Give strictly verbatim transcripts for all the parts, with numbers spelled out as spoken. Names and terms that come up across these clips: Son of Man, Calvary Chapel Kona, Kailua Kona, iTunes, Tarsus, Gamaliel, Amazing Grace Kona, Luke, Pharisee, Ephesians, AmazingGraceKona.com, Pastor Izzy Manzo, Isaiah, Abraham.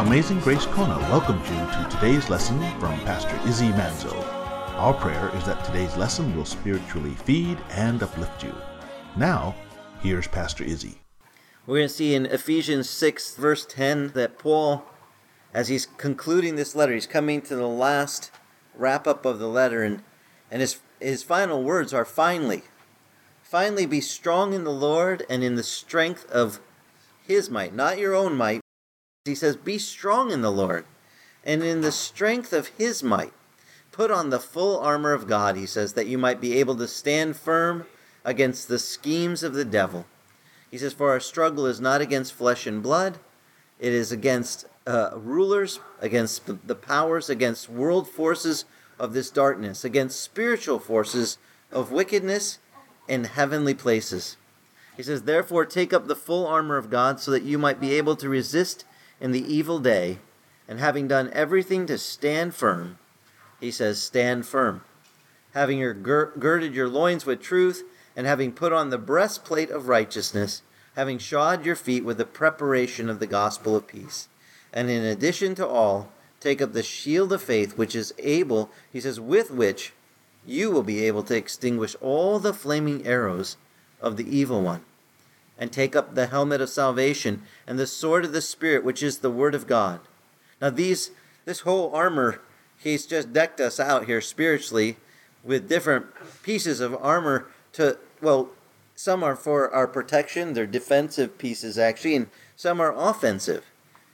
Amazing Grace Kona welcomes you to today's lesson from Pastor Izzy Manzo. Our prayer is that today's lesson will spiritually feed and uplift you. Now, here's Pastor Izzy. We're going to see in Ephesians six, verse ten, that Paul, as he's concluding this letter, he's coming to the last wrap-up of the letter, and, and his, his final words are, Finally, finally be strong in the Lord and in the strength of His might, not your own might. He says, be strong in the Lord and in the strength of His might. Put on the full armor of God, he says, that you might be able to stand firm against the schemes of the devil. He says, for our struggle is not against flesh and blood. It is against uh, rulers, against the powers, against world forces of this darkness, against spiritual forces of wickedness in heavenly places. He says, therefore, take up the full armor of God so that you might be able to resist in the evil day, and having done everything to stand firm, he says, stand firm, having your gir- girded your loins with truth, and having put on the breastplate of righteousness, having shod your feet with the preparation of the gospel of peace. And in addition to all, take up the shield of faith, which is able, he says, with which you will be able to extinguish all the flaming arrows of the evil one. And take up the helmet of salvation and the sword of the Spirit, which is the Word of God. Now these, this whole armor, he's just decked us out here spiritually with different pieces of armor to, well, some are for our protection, they're defensive pieces actually, and some are offensive.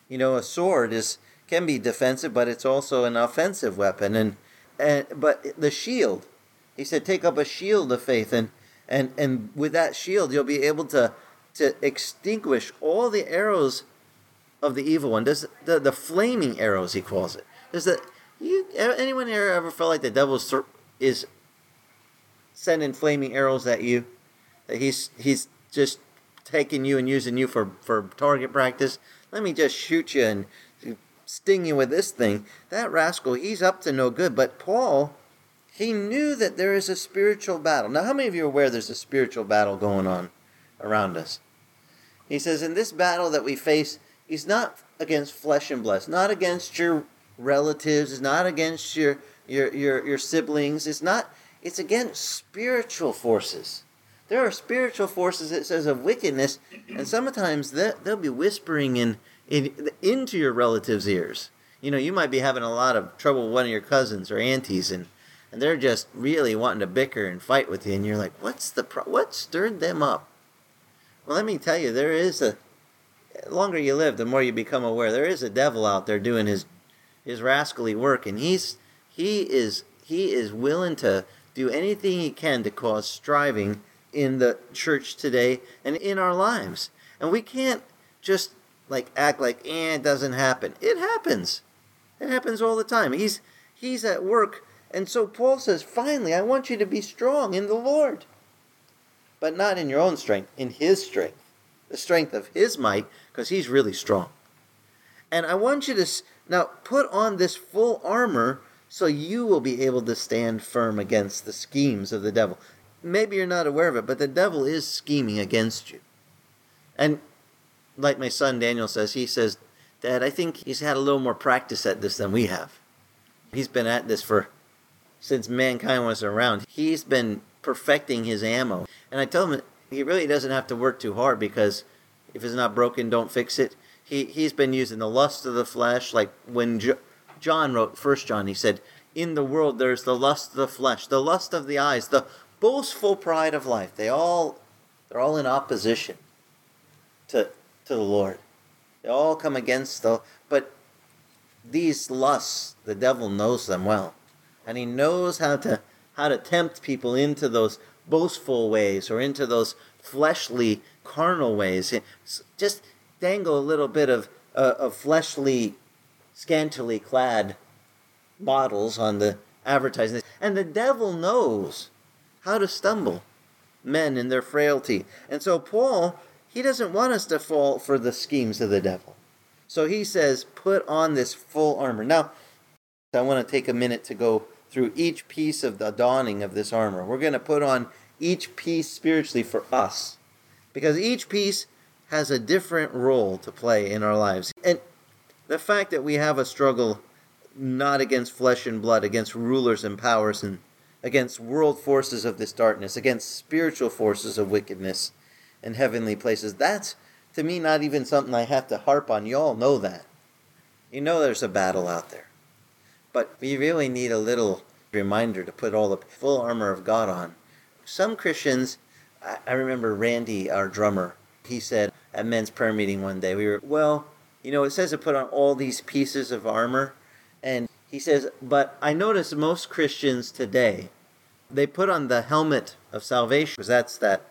You know, a sword is can be defensive, but it's also an offensive weapon. And, and but the shield, he said, take up a shield of faith, and and, and with that shield you'll be able to to extinguish all the arrows of the evil one. Does the, the flaming arrows, he calls it. Does that you anyone here ever felt like the devil is sending flaming arrows at you? That he's he's just taking you and using you for, for target practice. Let me just shoot you and sting you with this thing. That rascal, he's up to no good. But Paul, he knew that there is a spiritual battle. Now, how many of you are aware there's a spiritual battle going on around us? He says, in this battle that we face, it's not against flesh and blood. It's not against your relatives. It's not against your your your, your siblings. It's not. It's against spiritual forces. There are spiritual forces, it says, of wickedness, and sometimes they'll be whispering in, in into your relatives' ears. You know, you might be having a lot of trouble with one of your cousins or aunties, and, and they're just really wanting to bicker and fight with you, and you're like, what's the pro- what stirred them up? Well, let me tell you, there is a, the longer you live, the more you become aware. There is a devil out there doing his his rascally work, and he's he is he is willing to do anything he can to cause striving in the church today and in our lives. And we can't just like act like eh, it doesn't happen. It happens. It happens all the time. He's he's at work, and so Paul says, finally, I want you to be strong in the Lord. But not in your own strength, in His strength, the strength of His might, because He's really strong. And I want you to now put on this full armor so you will be able to stand firm against the schemes of the devil. Maybe you're not aware of it, but the devil is scheming against you. And like my son Daniel says, he says, Dad, I think he's had a little more practice at this than we have. He's been at this for since mankind was around. He's been perfecting his ammo. And I tell him he really doesn't have to work too hard, because if it's not broken, don't fix it. He, he's been using the lust of the flesh, like when Jo- John wrote First John, he said, in the world there's the lust of the flesh, the lust of the eyes, the boastful pride of life. They all, they're all in opposition to to the Lord. They all come against the, but these lusts, the devil knows them well. And he knows how to how to tempt people into those boastful ways or into those fleshly, carnal ways. Just dangle a little bit of uh, of fleshly, scantily clad models on the advertising. And the devil knows how to stumble men in their frailty. And so Paul, he doesn't want us to fall for the schemes of the devil. So he says, put on this full armor. Now, I want to take a minute to go through each piece of the donning of this armor. We're going to put on each piece spiritually for us, because each piece has a different role to play in our lives. And the fact that we have a struggle not against flesh and blood, against rulers and powers, and against world forces of this darkness, against spiritual forces of wickedness in heavenly places, that's, to me, not even something I have to harp on. You all know that. You know there's a battle out there. But we really need a little reminder to put all the full armor of God on. Some Christians, I, I remember Randy, our drummer, he said at men's prayer meeting one day, we were, well, you know, it says to put on all these pieces of armor. And he says, but I notice most Christians today, they put on the helmet of salvation, because that's that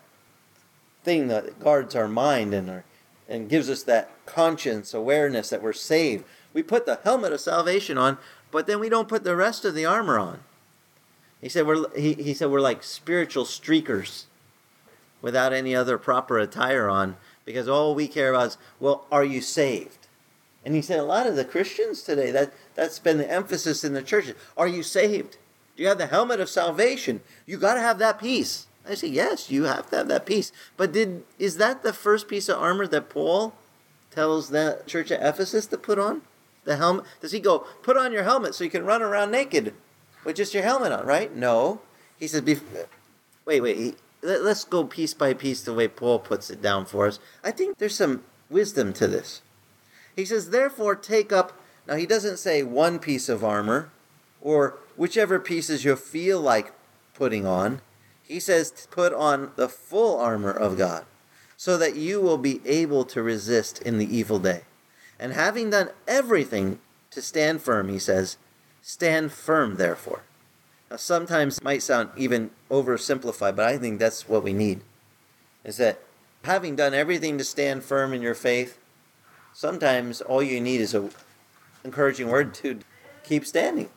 thing that guards our mind and our, and gives us that conscience awareness that we're saved. We put the helmet of salvation on, but then we don't put the rest of the armor on. He said we're he, he said we're like spiritual streakers without any other proper attire on, because all we care about is, well, are you saved? And he said a lot of the Christians today, that, that's been the emphasis in the churches. Are you saved? Do you have the helmet of salvation? You got to have that piece. I say, yes, you have to have that piece. But did is that the first piece of armor that Paul tells the church at Ephesus to put on? The helmet? Does he go, put on your helmet so you can run around naked with just your helmet on, right? No. He says, wait, wait, he, let's go piece by piece the way Paul puts it down for us. I think there's some wisdom to this. He says, therefore take up, now he doesn't say one piece of armor or whichever pieces you feel like putting on. He says put on the full armor of God so that you will be able to resist in the evil day. And having done everything to stand firm, he says, stand firm, therefore. Now, sometimes it might sound even oversimplified, but I think that's what we need. Is that having done everything to stand firm in your faith, sometimes all you need is an encouraging word to keep standing.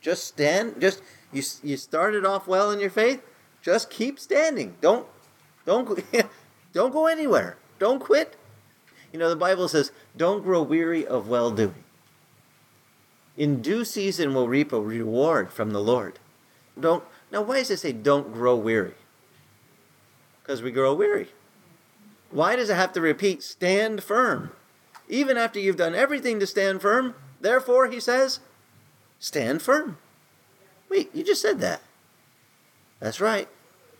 Just stand. Just you, you started off well in your faith. Just keep standing. Don't, don't, don't go anywhere. Don't quit. You know, the Bible says, don't grow weary of well-doing. In due season we'll reap a reward from the Lord. Don't. Now, why does it say don't grow weary? Because we grow weary. Why does it have to repeat, stand firm? Even after you've done everything to stand firm, therefore, he says, stand firm. Wait, you just said that. That's right.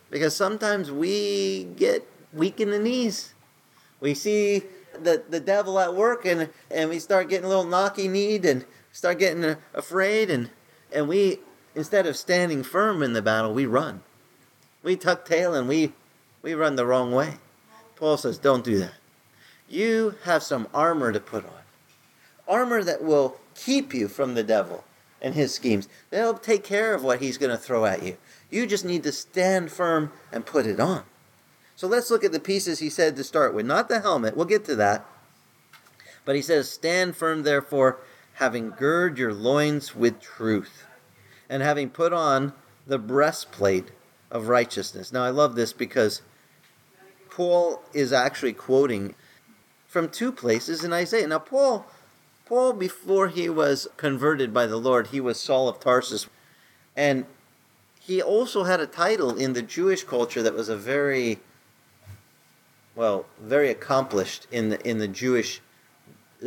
Because sometimes we get weak in the knees. We see the the devil at work, and, and we start getting a little knocky-kneed and start getting afraid, and, and we, instead of standing firm in the battle, we run. We tuck tail and we, we run the wrong way. Paul says, don't do that. You have some armor to put on. Armor that will keep you from the devil and his schemes. They'll take care of what he's going to throw at you. You just need to stand firm and put it on. So let's look at the pieces he said to start with. Not the helmet. We'll get to that. But he says, stand firm, therefore, having girded your loins with truth, and having put on the breastplate of righteousness. Now, I love this because Paul is actually quoting from two places in Isaiah. Now, Paul, Paul, before he was converted by the Lord, he was Saul of Tarsus. And he also had a title in the Jewish culture that was a very... well, very accomplished in the in the Jewish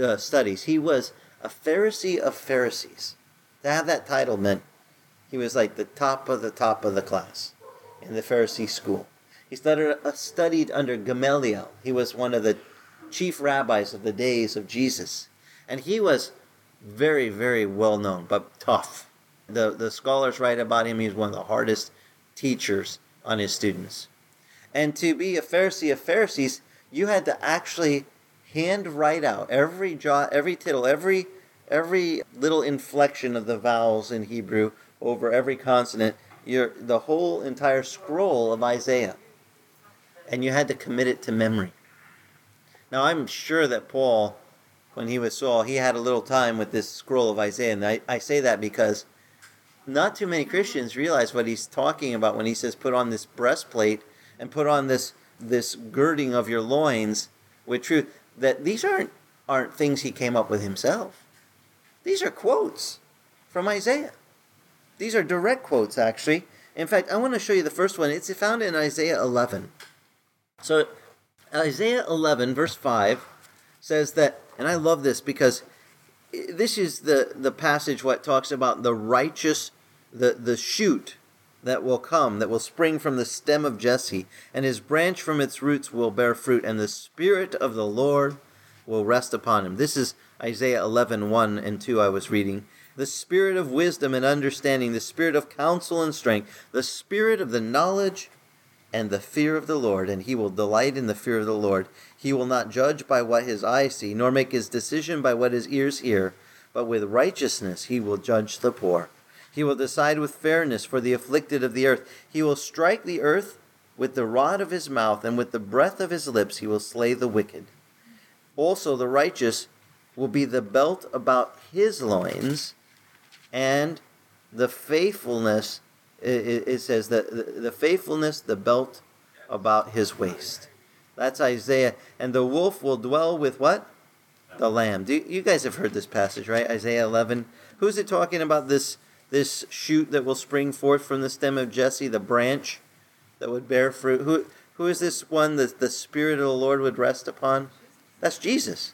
uh, studies. He was a Pharisee of Pharisees. To have that title meant he was like the top of the top of the class in the Pharisee school. He studied, uh, studied under Gamaliel. He was one of the chief rabbis of the days of Jesus. And he was very, very well known, but tough. The, the scholars write about him. He was one of the hardest teachers on his students. And to be a Pharisee of Pharisees, you had to actually hand write out every jot, every tittle, every every little inflection of the vowels in Hebrew over every consonant, your the whole entire scroll of Isaiah. And you had to commit it to memory. Now, I'm sure that Paul, when he was Saul, he had a little time with this scroll of Isaiah. And I, I say that because not too many Christians realize what he's talking about when he says put on this breastplate and put on this this girding of your loins with truth, that these aren't aren't things he came up with himself. These are quotes from Isaiah. These are direct quotes, actually. In fact, I want to show you the first one. It's found in Isaiah eleven. So Isaiah eleven, verse five, says that, and I love this because this is the, the passage what talks about the righteous, the, the shoot that will come, that will spring from the stem of Jesse, and his branch from its roots will bear fruit, and the Spirit of the Lord will rest upon him. This is Isaiah eleven, one and two I was reading. The Spirit of wisdom and understanding, the Spirit of counsel and strength, the Spirit of the knowledge and the fear of the Lord, and he will delight in the fear of the Lord. He will not judge by what his eyes see, nor make his decision by what his ears hear, but with righteousness he will judge the poor. He will decide with fairness for the afflicted of the earth. He will strike the earth with the rod of his mouth, and with the breath of his lips he will slay the wicked. Also the righteous will be the belt about his loins, and the faithfulness, it says, the, the faithfulness, the belt about his waist. That's Isaiah. And the wolf will dwell with what? The lamb. Do you guys have heard this passage, right? Isaiah eleven. Who's it talking about? This this shoot that will spring forth from the stem of Jesse, the branch that would bear fruit. Who Who is this one that the Spirit of the Lord would rest upon? That's Jesus.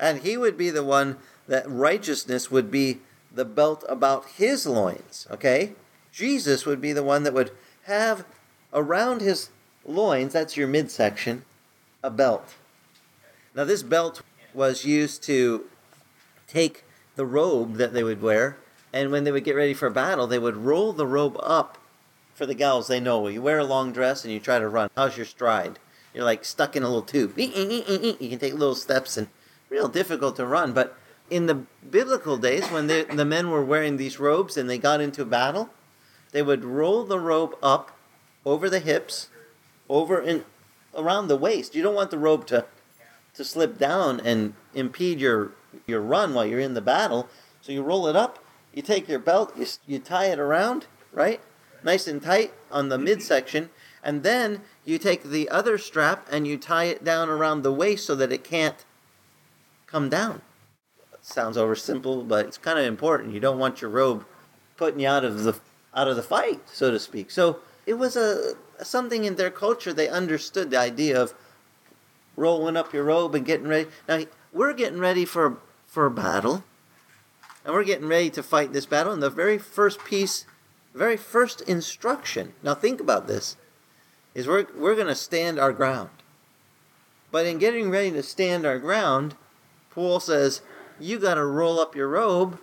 And he would be the one that righteousness would be the belt about his loins, okay? Jesus would be the one that would have around his loins, that's your midsection, a belt. Now this belt was used to take the robe that they would wear, and when they would get ready for battle, they would roll the robe up. For the gals, they know, you wear a long dress and you try to run. How's your stride? You're like stuck in a little tube. You can take little steps and real difficult to run. But in the biblical days, when the, the men were wearing these robes and they got into battle, they would roll the robe up over the hips, over and around the waist. You don't want the robe to to slip down and impede your your run while you're in the battle. So you roll it up, you take your belt, you, you tie it around, right? Nice and tight on the midsection. And then you take the other strap and you tie it down around the waist so that it can't come down. Sounds oversimple, but it's kind of important. You don't want your robe putting you out of the out of the fight, so to speak. So it was a something in their culture. They understood the idea of rolling up your robe and getting ready. Now, we're getting ready for, for a battle, and we're getting ready to fight this battle. And the very first piece, very first instruction, now think about this, is we're, we're going to stand our ground. But in getting ready to stand our ground, Paul says, you got to roll up your robe,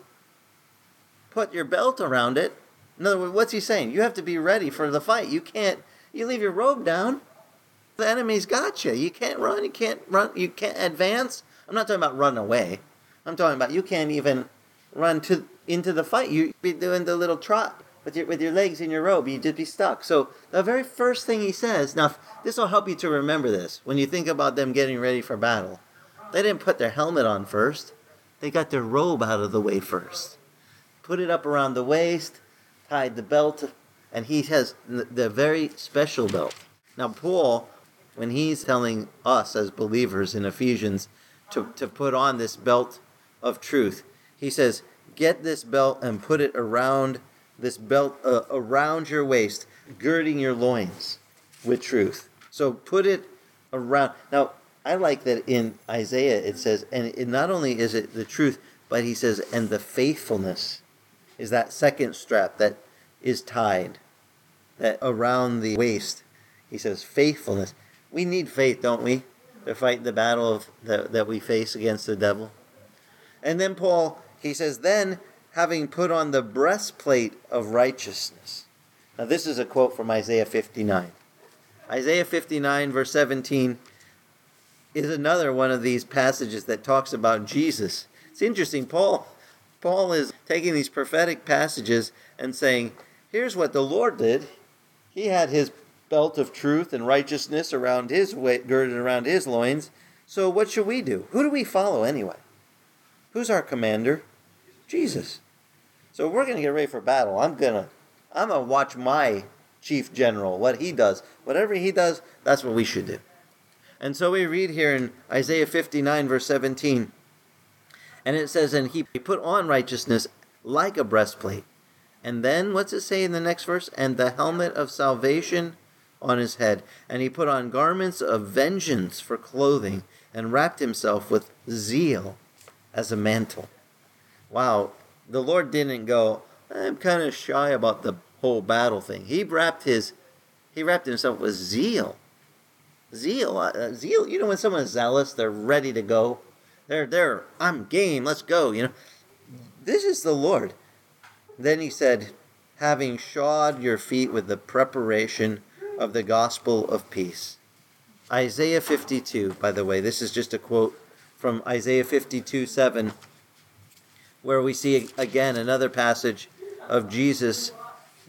put your belt around it. In other words, what's he saying? You have to be ready for the fight. You can't, you leave your robe down, the enemy's got you. You can't run, you can't run, you can't advance. I'm not talking about run away. I'm talking about you can't even run to into the fight. You'd be doing the little trot with your with your legs in your robe. You'd just be stuck. So the very first thing he says, now this will help you to remember this when you think about them getting ready for battle. They didn't put their helmet on first. They got their robe out of the way first, put it up around the waist, tied the belt, and he has the very special belt. Now, Paul, when he's telling us as believers in Ephesians to, to put on this belt of truth, he says, get this belt and put it around this belt, uh, around your waist, girding your loins with truth. So put it around. Now, I like that in Isaiah it says, and it not only is it the truth, but he says, and the faithfulness is that second strap that is tied that around the waist. He says, faithfulness. We need faith, don't we, to fight the battle of the, that we face against the devil? And then Paul, he says, then having put on the breastplate of righteousness. Now this is a quote from Isaiah fifty-nine. Isaiah fifty-nine, verse seventeen, is another one of these passages that talks about Jesus. It's interesting. Paul Paul is taking these prophetic passages and saying, here's what the Lord did. He had his belt of truth and righteousness around his waist, girded around his loins. So what should we do? Who do we follow anyway? Who's our commander? Jesus. So we're going to get ready for battle. I'm going to I'm going to watch my chief general, what he does. Whatever he does, that's what we should do. And so we read here in Isaiah fifty-nine, verse seventeen, and it says, and he put on righteousness like a breastplate. And then, what's it say in the next verse? And the helmet of salvation on his head. And he put on garments of vengeance for clothing, and wrapped himself with zeal as a mantle. wow, the Lord didn't go, I'm kind of shy about the whole battle thing. He wrapped his, he wrapped himself with zeal. Zeal, uh, zeal. You know, when someone is zealous, they're ready to go. They're, they're, I'm game, let's go, you know. This is the Lord. Then he said, having shod your feet with the preparation of the gospel of peace. Isaiah fifty-two, by the way, this is just a quote from Isaiah fifty-two seven, where we see again another passage of Jesus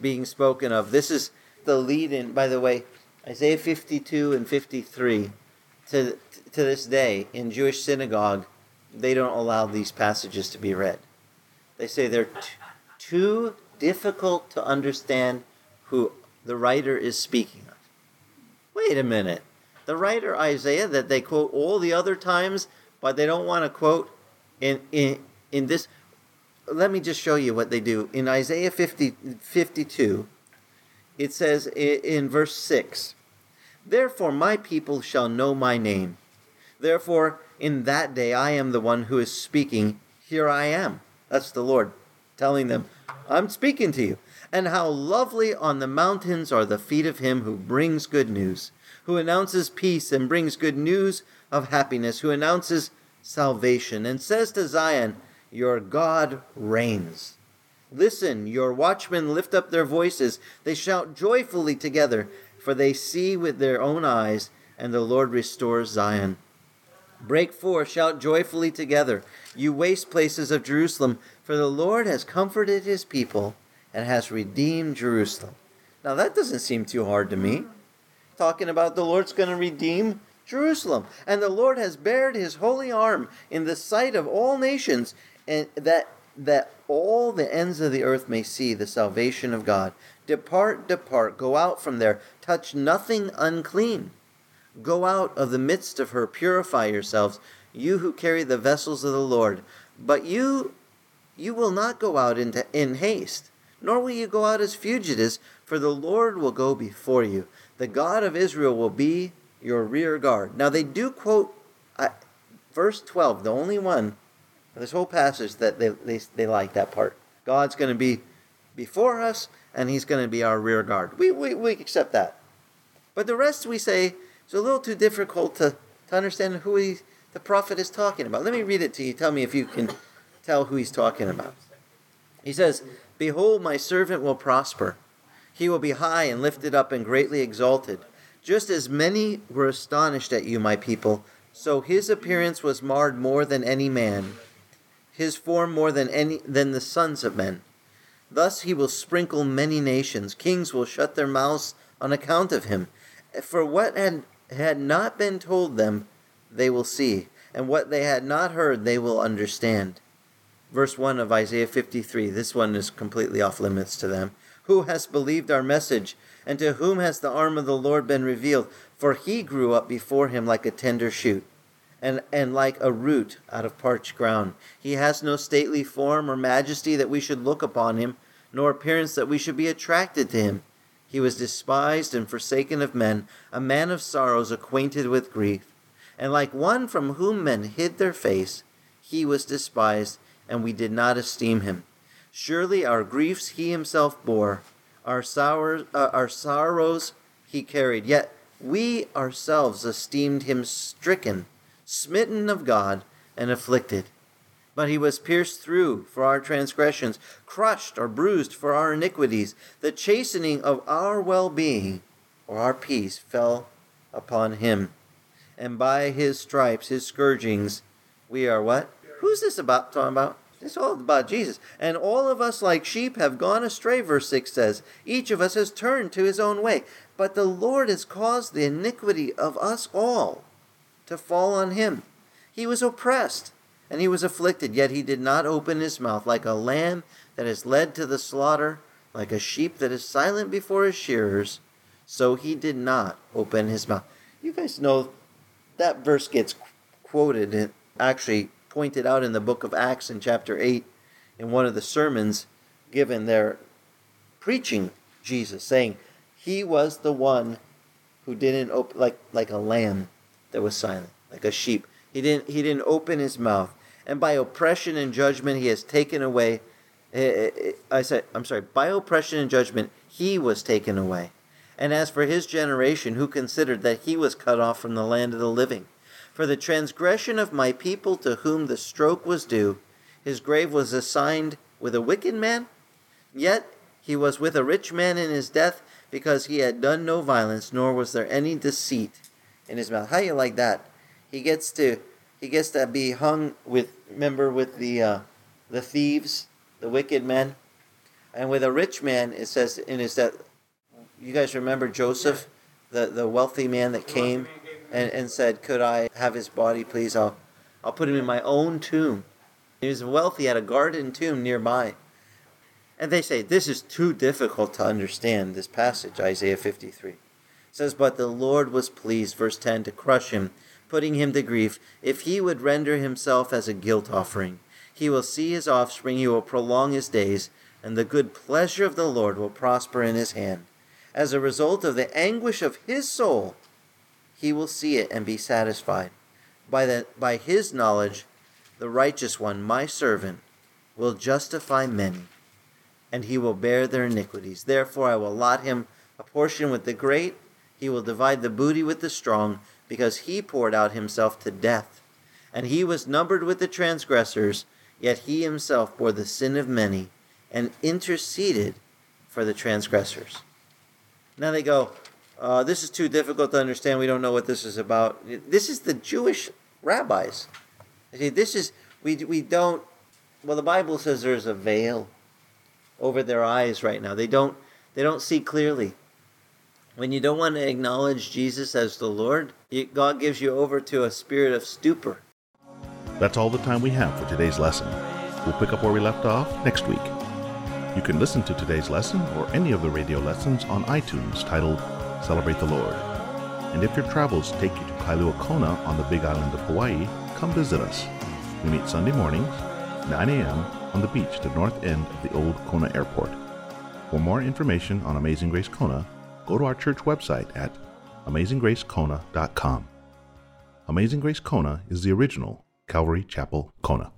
being spoken of. This is the lead-in, by the way, Isaiah fifty-two and fifty-three. To, to this day, in Jewish synagogue, they don't allow these passages to be read. They say they're t- too difficult to understand who the writer is speaking of. Wait a minute. The writer Isaiah that they quote all the other times, but they don't want to quote in in in this. Let me just show you what they do. In Isaiah fifty, fifty-two, it says in verse six, therefore my people shall know my name. Therefore in that day I am the one who is speaking. Here I am. That's the Lord telling them, I'm speaking to you. And how lovely on the mountains are the feet of him who brings good news, who announces peace and brings good news of happiness, who announces salvation and says to Zion, your God reigns. Listen, your watchmen lift up their voices. They shout joyfully together, for they see with their own eyes, and the Lord restores Zion. Break forth, shout joyfully together, you waste places of Jerusalem, for the Lord has comforted his people and has redeemed Jerusalem. Now that doesn't seem too hard to me. Talking about the Lord's going to redeem Jerusalem. And the Lord has bared his holy arm in the sight of all nations, and that that all the ends of the earth may see the salvation of God. Depart, depart, go out from there, touch nothing unclean. Go out of the midst of her, purify yourselves, you who carry the vessels of the Lord. But you you will not go out in, t- in haste, nor will you go out as fugitives, for the Lord will go before you. The God of Israel will be your rear guard. Now they do quote uh, verse twelve, the only one, this whole passage that they, they, they like that part. God's going to be before us, and he's going to be our rear guard. We, we, we accept that. But the rest we say is a little too difficult to, to understand who he, the prophet is talking about. Let me read it to you. Tell me if you can tell who he's talking about. He says, behold, my servant will prosper. He will be high and lifted up and greatly exalted. Just as many were astonished at you, my people, so his appearance was marred more than any man, his form more than any than the sons of men. Thus he will sprinkle many nations. Kings will shut their mouths on account of him. For what had, had not been told them, they will see, and what they had not heard, they will understand. Verse one of Isaiah fifty-three, this one is completely off limits to them. Who has believed our message, and to whom has the arm of the Lord been revealed? For he grew up before him like a tender shoot, and, and like a root out of parched ground. He has no stately form or majesty that we should look upon him, nor appearance that we should be attracted to him. He was despised and forsaken of men, a man of sorrows, acquainted with grief. And like one from whom men hid their face, he was despised, and we did not esteem him. Surely our griefs he himself bore, our sour, uh, our sorrows he carried. Yet we ourselves esteemed him stricken, smitten of God, and afflicted. But he was pierced through for our transgressions, crushed or bruised for our iniquities. The chastening of our well-being, or our peace, fell upon him. And by his stripes, his scourgings, we are what? Who's this about talking about? It's all about Jesus. And all of us like sheep have gone astray, verse six says. Each of us has turned to his own way. But the Lord has caused the iniquity of us all to fall on him. He was oppressed and he was afflicted, yet he did not open his mouth. Like a lamb that is led to the slaughter, like a sheep that is silent before his shearers, so he did not open his mouth. You guys know that verse gets quoted and actually pointed out in the book of Acts in chapter eight in one of the sermons given there preaching Jesus, saying he was the one who didn't open, like like a lamb that was silent, like a sheep. He didn't he didn't open his mouth. and by oppression and judgment he has taken away. I said, I'm sorry, by oppression and judgment he was taken away. And as for his generation, who considered that he was cut off from the land of the living, for the transgression of my people to whom the stroke was due, his grave was assigned with a wicked man, yet he was with a rich man in his death, because he had done no violence, nor was there any deceit in his mouth. How you like that? He gets to he gets to be hung with, remember, with the uh, the thieves, the wicked men, and with a rich man. It says in his death. You guys remember Joseph, the, the wealthy man that came and, and said, "Could I have his body, please? I'll I'll put him in my own tomb." He was wealthy, had a garden tomb nearby. And they say, this is too difficult to understand, this passage, Isaiah fifty-three. It says, but the Lord was pleased, verse ten, to crush him, putting him to grief. If he would render himself as a guilt offering, he will see his offspring, he will prolong his days, and the good pleasure of the Lord will prosper in his hand. As a result of the anguish of his soul, he will see it and be satisfied. By, the, by his knowledge, the righteous one, my servant, will justify many, and he will bear their iniquities. Therefore I will allot him a portion with the great. He will divide the booty with the strong, because he poured out himself to death. And he was numbered with the transgressors, yet he himself bore the sin of many, and interceded for the transgressors. Now they go, uh, this is too difficult to understand. We don't know what this is about. This is the Jewish rabbis. See, this is, we, we don't, well, the Bible says there's a veil over their eyes right now. They don't they don't see clearly. When you don't want to acknowledge Jesus as the Lord, it, God gives you over to a spirit of stupor. That's all the time we have for today's lesson. We'll pick up where we left off next week. You can listen to today's lesson or any of the radio lessons on iTunes, titled Celebrate the Lord. And if your travels take you to Kailua Kona on the Big Island of Hawaii, come visit us. We meet Sunday mornings, nine a.m. on the beach at the north end of the old Kona Airport. For more information on Amazing Grace Kona, go to our church website at Amazing Grace Kona dot com. Amazing Grace Kona is the original Calvary Chapel Kona.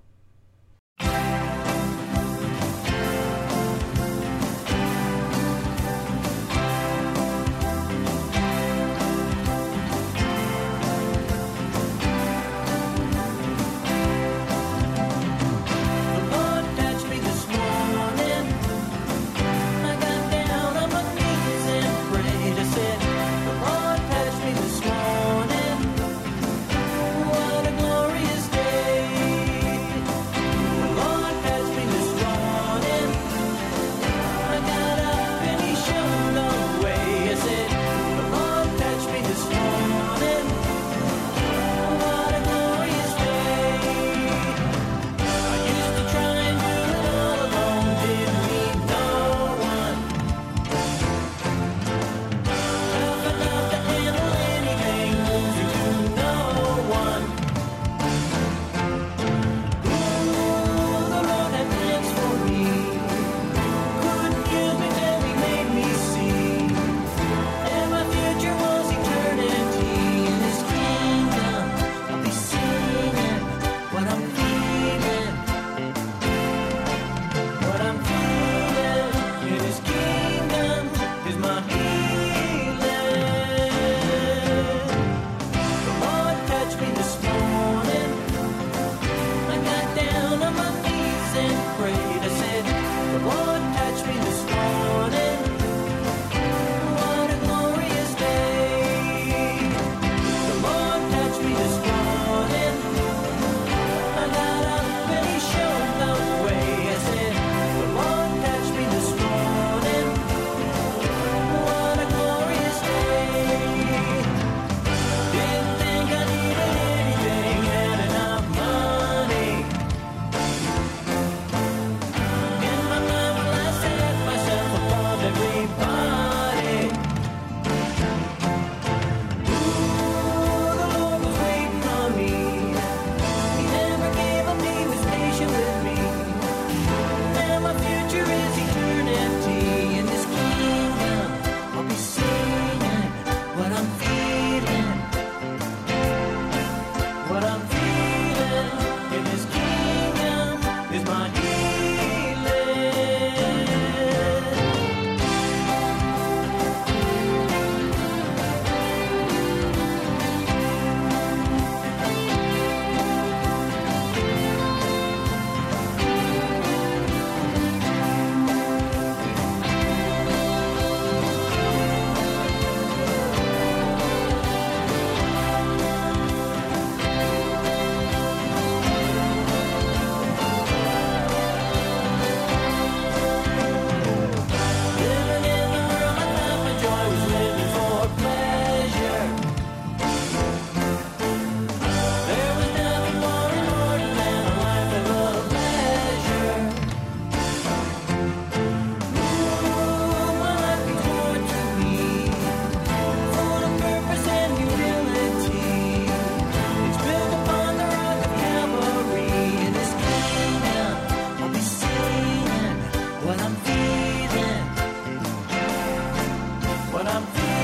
I'm